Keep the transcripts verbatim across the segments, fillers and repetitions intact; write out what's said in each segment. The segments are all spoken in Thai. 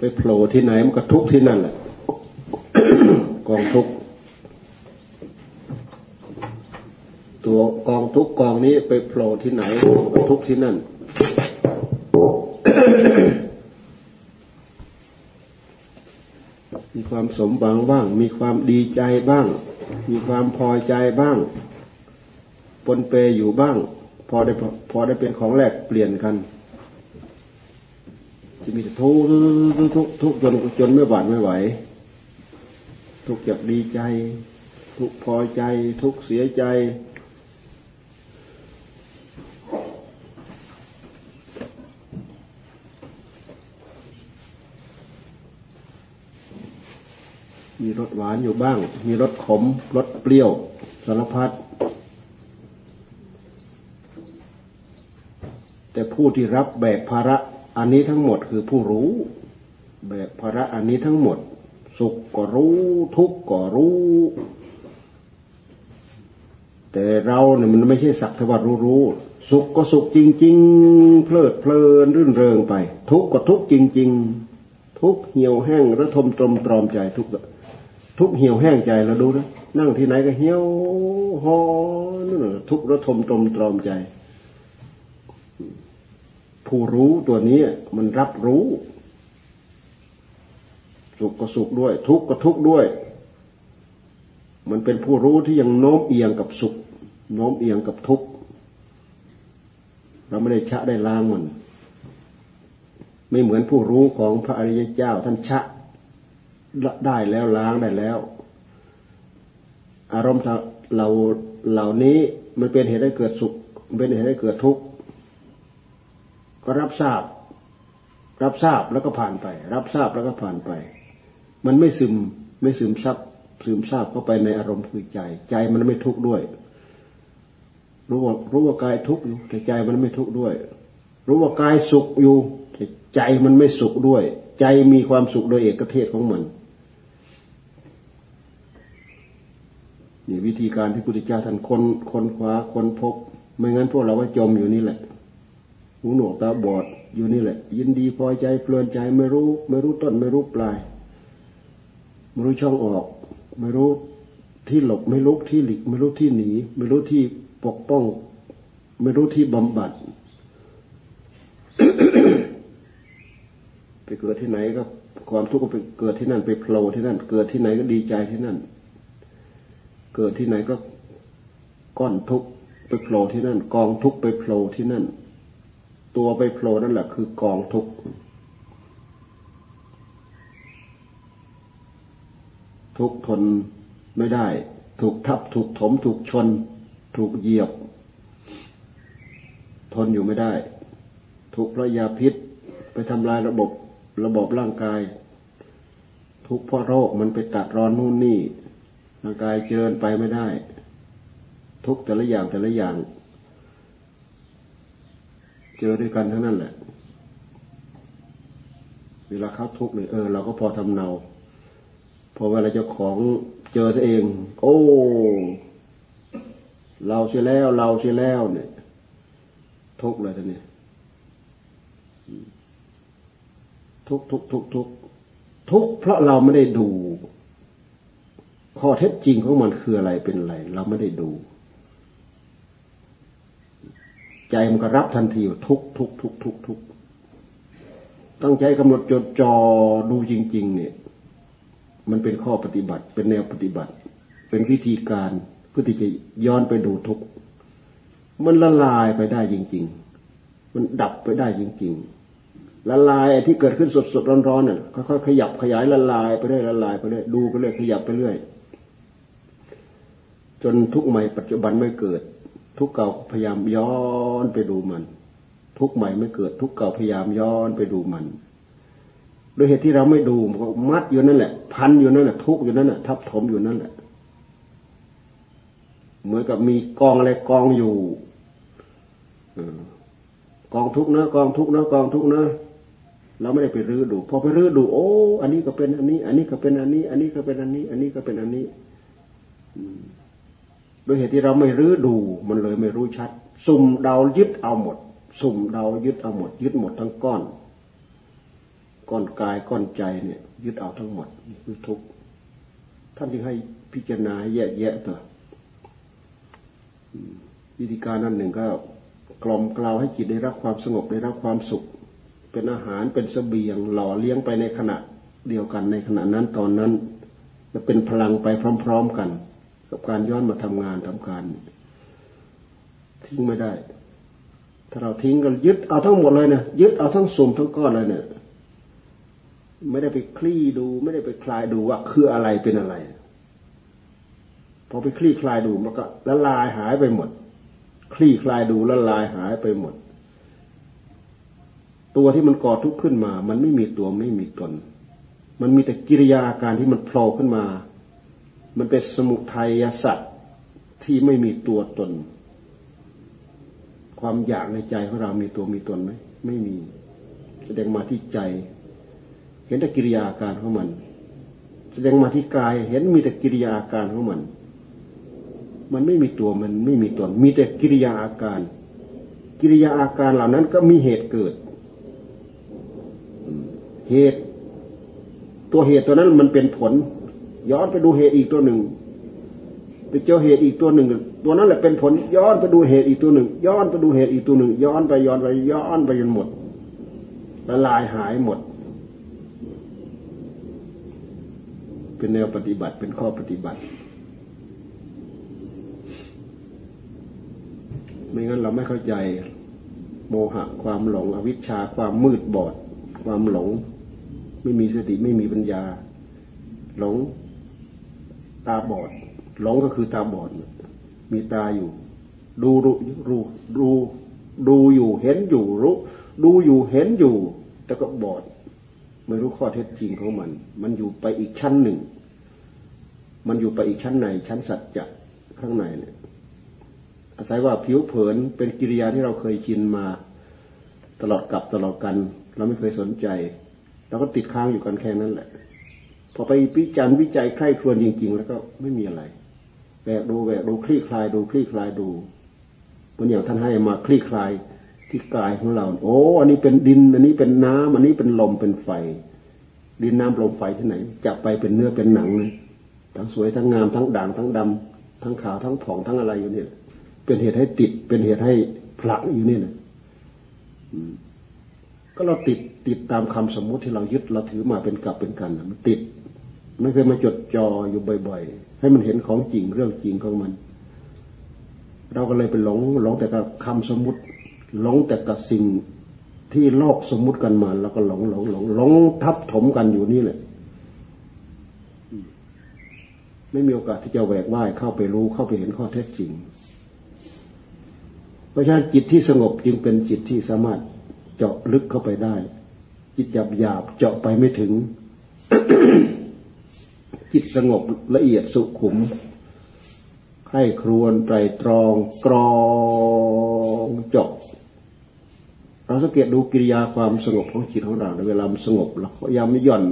ไปโผล่ที่ไหนมันก็ทุกที่นั่นแหละ กองทุกตัวกองทุกกองนี้ไปโผล่ที่ไหนมันก็ทุกที่นั่น มีความสมหวังบ้างมีความดีใจบ้างมีความพอใจบ้างปนเปอยู่บ้างพอได้พอได้เป็นของแลกเปลี่ยนกันจะมีแต่ทุกทุกทุกจนจนไม่หวาดไม่ไหวทุกอยากดีใจทุกพอใจทุกเสียใจมีรสหวานอยู่บ้างมีรสขมรสเปรี้ยวสารพัดแต่ผู้ที่รับแบกภาระอันนี้ทั้งหมดคือผู้รู้แบกภาระอันนี้ทั้งหมดสุขก็รู้ทุกข์ก็รู้แต่เราเนี่ยมันไม่ใช่สักแต่ว่ารู้ๆสุขก็สุขจริงๆเพลิดเพลินรื่นเริงไปทุกข์ก็ทุกข์จริงๆทุกข์เหี่ยวแห้งระทมตรมตรอมใจทุกข์ทุกข์เหี่ยวแห้งใจเราดูนะนั่งที่ไหนก็เหี่ยวหอนั่นทุกข์ระทมตรมตรอมใจผู้รู้ตัวนี้มันรับรู้สุขก็สุขด้วยทุกข์ก็ทุกข์ด้วยมันเป็นผู้รู้ที่ยังโน้มเอียงกับสุขโน้มเอียงกับทุกข์เราไม่ได้ชะได้ล้างมันไม่เหมือนผู้รู้ของพระอริยเจ้าท่านชะได้แล้วล้างได้แล้วอารมณ์เราเหล่านี้มันเป็นเหตุให้เกิดสุขเป็นเหตุให้เกิดทุกข์ก็รับทราบรับทราบแล้วก็ผ่านไปรับทราบแล้วก็ผ่านไปมันไม่ซึมไม่ซึมซับซึมซาบเข้าไปในอารมณ์คือใจใจมันไม่ทุกข์ด้วยรู้ว่ารู้ว่ากายทุกข์อยู่แต่ใจมันไม่ทุกข์ด้วยรู้ว่ากายสุขอยู่แต่ใจมันไม่สุขด้วยใจมีความสุขโดยเอกเทศของมันนี่วิธีการที่พุทธเจ้าท่านคนคนขวาคนพบไม่งั้นพวกเราก็จมอยู่นี่แหละหูหนวกตาบอดอยู่นี่แหละยินดีพอใจเพลินใจไม่รู้ไม่รู้ต้นไม่รู้ปลายไม่รู้ช่องออกไม่รู้ที่หลบไม่รู้ที่หลีกไม่รู้ที่หนีไม่รู้ที่ปกป้องไม่รู้ที่บำบัด ไปเกิดที่ไหนก็ความทุกข์ก็ไปเกิดที่นั่นไปโผล่ที่นั่นเกิดที่ไหนก็ดีใจที่นั่นเกิดที่ไหนก็ก้อนทุกข์ไปโผล่ที่นั่นกองทุกข์ไปโผล่ที่นั่นตัวไปโผล่นั่นแหละคือกองทุกข์ทุกข์ทนไม่ได้ถูกทับถูกถมถูกชนถูกเหยียบทนอยู่ไม่ได้ถูกเพราะยาพิษไปทำลายระบบระบบร่างกายทุกข์เพราะโรคมันไปตัดรอนนู่นนี่ร่างกายเจริญไปไม่ได้ทุกข์แต่ละอย่างแต่ละอย่างเจอด้วยกันทั้งนั้นแหละเวลาเขาทุกข์เนี่ยเออเราก็พอทำเนาพอเวลาเจ้าของเจอซะเองโอ้เราเสียแล้วเราเสียแล้วเนี่ยทุกข์เลยท่านเนี่ยทุกข์ทุกข์ทุกข์ทุกข์ทุกข์เพราะเราไม่ได้ดูข้อเท็จจริงของมันคืออะไรเป็นอะไรเราไม่ได้ดูใจมันก็รับทันทีว่าทุกข์ทุกข์ทุกข์ทุกข์ทุกข์ตั้งใจกำหนดจดจ่อดูจริงๆเนี่ยมันเป็นข้อปฏิบัติเป็นแนวปฏิบัติเป็นวิธีการเพื่อที่จะย้อนไปดูทุกข์มันละลายไปได้จริงๆมันดับไปได้จริงๆละลายที่เกิดขึ้นสดๆร้อนๆน่ะค่อยๆขยับขยายละลายไปเรื่อยละลายไปเรื่อยดูไปเรื่อยขยับไปเรื่อยจนทุกข์ใหม่ปัจจุบันไม่เกิดทุกข์เก่าพยายามย้อนไปดูมันทุกข์ใหม่ไม่เกิดทุกข์เก่าพยายามย้อนไปดูมันโดยเหตุที่เราไม่ดูมันก็มัดอยู่นั่นแหละพันอยู่นั่นแหละทุกข์อยู่นั่นแหละทับถมอยู่นั่นแหละเหมือนกับมีกองอะไรกองอยู่กองทุกข์นะกองทุกข์นะกองทุกข์นะเราไม่ได้ไปรื้อดูพอไปรื้อดูโอ้อันนี้ก็เป็นอันนี้อันนี้ก็เป็นอันนี้อันนี้ก็เป็นอันนี้อันนี้ก็เป็นอันนี้โดยเหตุที่เราไม่รื้อดูมันเลยไม่รู้ชัดสุ่มเดายึดเอาหมดสุ่มเดายึดเอาหมดยึดหมดทั้งก้อน ก้อนกายก้อนใจเนี่ยยึดเอาทั้งหมดนี่คือทุกข์ท่านจึงให้พิจารณาแยกแยะตัววิธีการนั้นหนึ่งก็กล่อมกล่าวให้จิตได้รับความสงบได้รับความสุขเป็นอาหารเป็นเสบียงหล่อเลี้ยงไปในขณะเดียวกันในขณะนั้นตอนนั้นจะเป็นพลังไปพร้อมๆกันกับการย้อนมาทำงานทำการทิ้งไม่ได้ถ้าเราทิ้งก็ยึดเอาทั้งหมดเลยนะยึดเอาทั้งสุ่มทั้งก้อนเลยเนี่ยไม่ได้ไปคลี่ดูไม่ได้ไปคลายดูว่าคืออะไรเป็นอะไรพอไปคลี่คลายดูมันก็ละลายหายไปหมดคลี่คลายดูละลายหายไปหมดตัวที่มันก่อทุกข์ขึ้นมามันไม่มีตัวไม่มีตนมันมีแต่กิริยาอาการที่มันโผล่ขึ้นมามันเป็นสมุทัยสัตว์ที่ไม่มีตัวตนความอยากในใจของเรามีตัวมีตนไหมไม่มีแสดงมาที่ใจเห็นแต่กิริยาอาการของมันแสดงมาที่กายเห็นมีแต่กิริยาอาการของมันมันไม่มีตัวมันไม่มีตนมีแต่กิริยาอาการกิริยาอาการเหล่านั้นก็มีเหตุเกิดเหตุตัวเหตุตัวนั้นมันเป็นผลย้อนไปดูเหตุอีกตัวหนึ่งไปเจอเหตุอีกตัวหนึ่งตัวนั้นแหละเป็นผลย้อนไปดูเหตุอีกตัวหนึ่งย้อนไปดูเหตุอีกตัวหนึ่งย้อนไปย้อนไปย้อนไปจนหมดละลายหายหมดเป็นแนวปฏิบัติเป็นข้อปฏิบัติไม่งั้นเราไม่เข้าใจโมหะความหลงอวิชชาความมืดบอดความหลงไม่มีสติไม่มีปัญญาหลงตาบอดหลงก็คือตาบอดมีตาอยู่ดูรู้รู้ดูดูอยู่เห็นอยู่รู้ดูอยู่เห็นอยู่แต่ก็บอดไม่รู้ข้อเท็จจริงของมันมันอยู่ไปอีกชั้นหนึ่งมันอยู่ไปอีกชั้นไหนชั้นสัจจะข้างในเนี่ยอาศัยว่าผิวเผินเป็นกิริยาที่เราเคยชินมาตลอดกับตลอดกันเราไม่เคยสนใจเราก็ติดค้างอยู่กันแค่นั้นแหละพอไปพิจารณาวิจัยใคร่ครวญจริงๆแล้วก็ไม่มีอะไรแวะดูแวะดูคลี่คลายดูคลี่คลายดูบนอย่างท่านให้มาคลี่คลายที่กายของเราโอ้อันนี้เป็นดินอันนี้เป็นน้ำอันนี้เป็นลมเป็นไฟดินน้ำลมไฟที่ไหนจับไปเป็นเนื้อเป็นหนังเลยทั้งสวยทั้งงามทั้งด่างทั้งดำทั้งขาวทั้งผ่องทั้งอะไรอยู่เนี่ยเป็นเหตุให้ติดเป็นเหตุให้ผลักอยู่เนี่ยนะก็เราติดติดตามคำสมมติที่เรายึดเราถือมาเป็นกับเป็นกันมันติดไม่เคยมาจดจ่ออยู่บ่อยๆให้มันเห็นของจริงเรื่องจริงของมันเราก็เลยไปหลงหลงแต่กับคำสมมติหลงแต่กับสิ่งที่โลกสมมุติกันมาแล้วก็หลงหลงหลงหลงทับถมกันอยู่นี่แหละไม่มีโอกาสที่จะแหวกว่ายเข้าไปรู้เข้าไปเห็นข้อเท็จจริงเพราะฉะนั้นจิตที่สงบจึงเป็นจิตที่สามารถเจาะลึกเข้าไปได้จิตหยาบหยาบเจาะไปไม่ถึง จิตสงบละเอียดสุขุมไข้ครวนไตรตรองกรองเจาะเราสังเกตดูกิริยาความสงบของจิตของเราในเวลามันสงบเราพยายามไม่หย่อน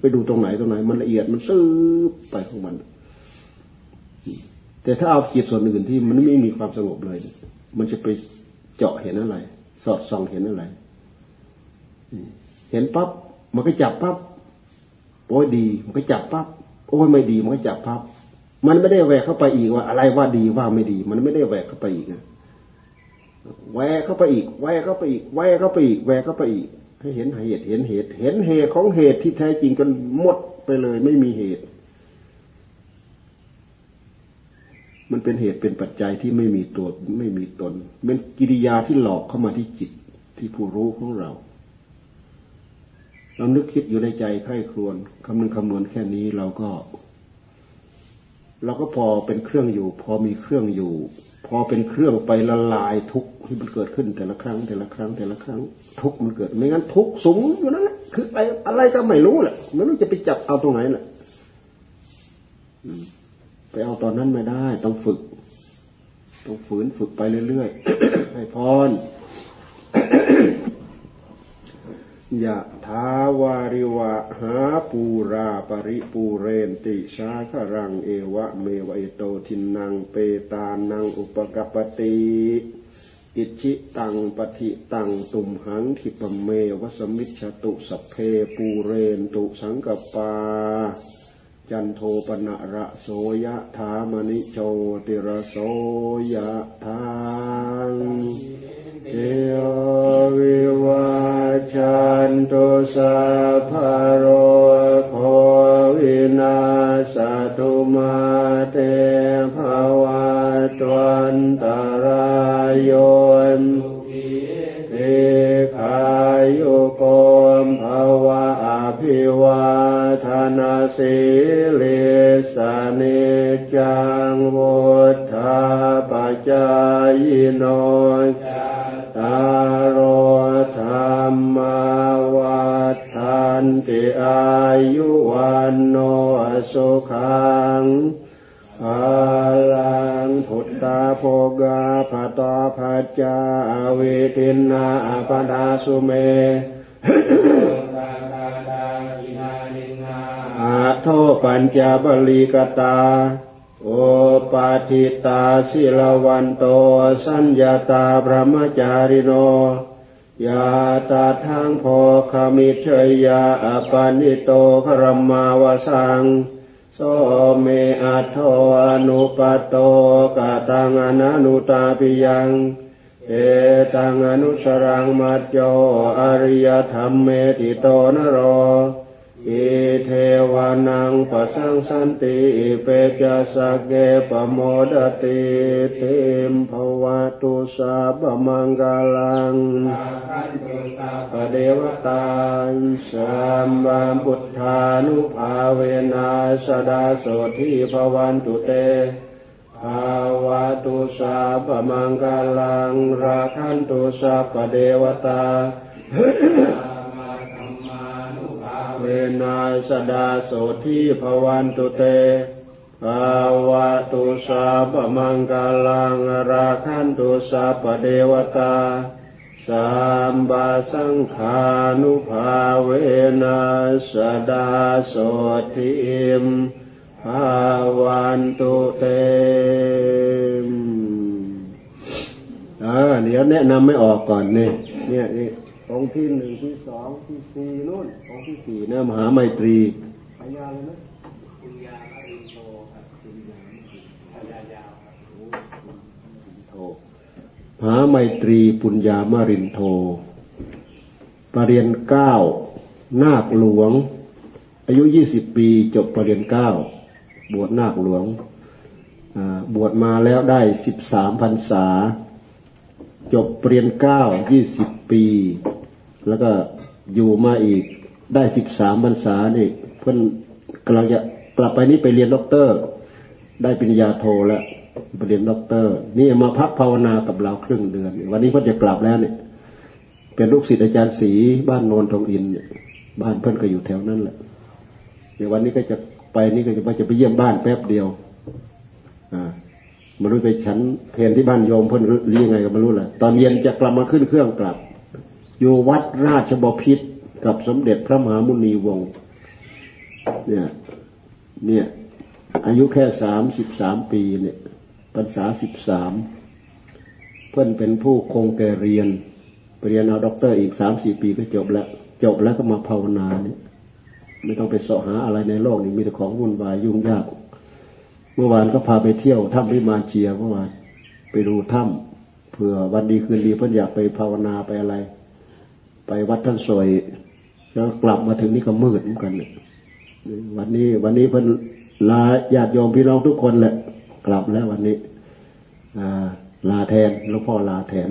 ไปดูตรงไหนตรงไหนมันละเอียดมันซึบไปของมันแต่ถ้าเอาจิตส่วนอื่นที่มันไม่มีความสงบเลยมันจะไปเจาะเห็นอะไรสอดส่องเห็นอะไรเห็นปั๊บมันก็จับปั๊บโอ้ยดีมันก็จับปั๊บโอ้ยไม่ดีมันก็จับปั๊บมันไม่ได้แหวกเข้าไปอีกว่าอะไรว่าดีว่าไม่ดีมันไม่ได้แหวกเข้าไปอีกนะแหวกเข้าไปอีกแหวกเข้าไปอีกแหวกเข้าไปอีกแหวกเข้าไปอีกให้เห็นเหตุเห็นเหตุเห็นเหตุของเหตุที่แท้จริงจนหมดไปเลยไม่มีเหตุมันเป็นเหตุเป็นปัจจัยที่ไม่มีตัวไม่มีตนเป็นกิริยาที่หลอกเข้ามาที่จิตที่ผู้รู้ของเราเรานึกคิดอยู่ในใจใคร่ครวญคำนึงคำนวณแค่นี้เราก็เราก็พอเป็นเครื่องอยู่พอมีเครื่องอยู่พอเป็นเครื่องไปละลายทุกข์ที่มันเกิดขึ้นแต่ละครั้งแต่ละครั้งแต่ละครั้งทุกข์มันเกิดไม่งั้นทุกข์สูงอยู่นั่นแหละคือไปอะไรก็ไม่รู้แหละไม่รู้จะไปจับเอาตรงไหนแหละไปเอาตอนนั้นไม่ได้ต้องฝึกต้องฝืนฝึกไปเรื่อยๆ ให้พร ยะถาวาริวะหาปูราปริปูเรนติสาคะรังเอวะเมวะอิโตทินังเปตานังอุปกัปปติ อิชิตังปฏิตังตุมหังทิปเมวสมิชตุสัพเพปูเรนตุสังกปาจันโทปนะระโสยะถามณิโชติระโสยะถางเทวิวาจันโตสัพพโรโควินาสตุมาเตภวะตวันตรายโยเทคายโยโกมภวะอภิวาทนาสิลิสานิจังวุฒาปัจจายโนตโรธรรมวัฏฐานติอายุวันโนสุขังภาลังพุทธาโภกาภะตาภะจาวิทินนาปะดาสุเมอาโทปัญจบลิกตาโอปาทิตาศิลวันโตสัญญาตาพระมจาริโนยาตาทังโพคมิเชยยาอปานิโตครมาวสังโสเมอัตโทอนุปโตกตังอนานุตาปิยังเอตังอนุสรังมัจโจอริยธรรมเมติโตนโรอิเทวานังปะสังสันติเปจะสะเกปะโมดติเตมภวตุสาบมังกาลังปะเดวตาสัมมาพุทธานุภาเวนะสดาโสธิภวันตุเตภวตุสาบมังกาลังราคันตุสาปะเดวตาเวนัยสดาโสธิภวันตุเตภวตุสาปมังกาลังราคันตุสาปเดวตาสัมบาสังขานุภาเวนัยสดาโสธิภวันตุเตอ่าเดี๋ยวแนะนำไม่ออกก่อนนี่เนี่ยองค์ที่หนึ่งที่สองที่สี่นู่นองค์ที่สี่นะมหาไมตรีพญาเลยนะพญาอริโตครับพญายาวครับโธมหาไมตรีปุญญามรินโธปริญญาเก้านาคหลวงอายุยี่สิบปีจบปริญญาเก้าบวชนาคหลวงบวชมาแล้วได้สิบสามพรรษาจบปริญญาเก้ายี่สิบปีแล้วก็อยู่มาอีกได้สิบสามพรรษานี่เพิ่นกำลังจะกลับไปนี่ไปเรียนด็อกเตอร์ได้ปริญญาโทแล้วไปเรียนด็อกเตอร์นี่มาพักภาวนากับเราครึ่งเดือนวันนี้เพิ่นจะกลับแล้วเนี่ยเป็นลูกศิษย์อาจารย์ศรีบ้านโนนทองอินเนี่ยบ้านเพิ่นก็อยู่แถวนั้นแหละเดี๋ยววันนี้ก็จะไปนี่ก็จะว่าจะไปเยี่ยมบ้านแป๊บเดียวอ่ามนุษย์ไปฉันเพลนที่บ้านโยมเพิ่นเรียกไงก็ไม่รู้แหละตอนเย็นจะกลับมาขึ้นเครื่องกลับอยู่วัดราชบพิตรกับสมเด็จพระมหามุนีวงศ์เนี่ยเนี่ยอายุแค่สามสิบสามปีเนี่ยพรรษาสิบสามเพิ่นเป็นผู้คงแก่เรียนไปเรียนเอาด็อกเตอร์อีกสามสี่ปีก็จบแล้วจบแล้วก็มาภาวนาเนี่ยไม่ต้องไปเสาะหาอะไรในโลกนี้มีแต่ของวุ่นวายยุ่งยากเมื่อวานก็พาไปเที่ยวถ้ำวิมานเชียเมื่อวานไปดูถ้ำเผื่อวันดีคืนดีเพิ่นอยากไปภาวนาไปอะไรไปวัดท่านสวยแล้วกลับมาถึงนี่ก็มืดเหมือนกันวันนี้วันนี้เพิ่นลาญาติโยมพี่น้องทุกคนแหละกลับแล้ววันนี้ลาแทนหลวงพ่อลาแทน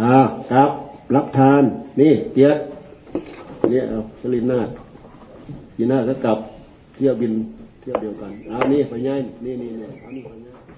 อ้าวครับรับทานนี่เตี้ยเนี่ยเอาสลินนาฏสีนาฏก็กลับเที่ยวบินเที่ยวเดียวกันเอานี่ไปง่ายนี่นี่นี่เอานี่ไปง่าย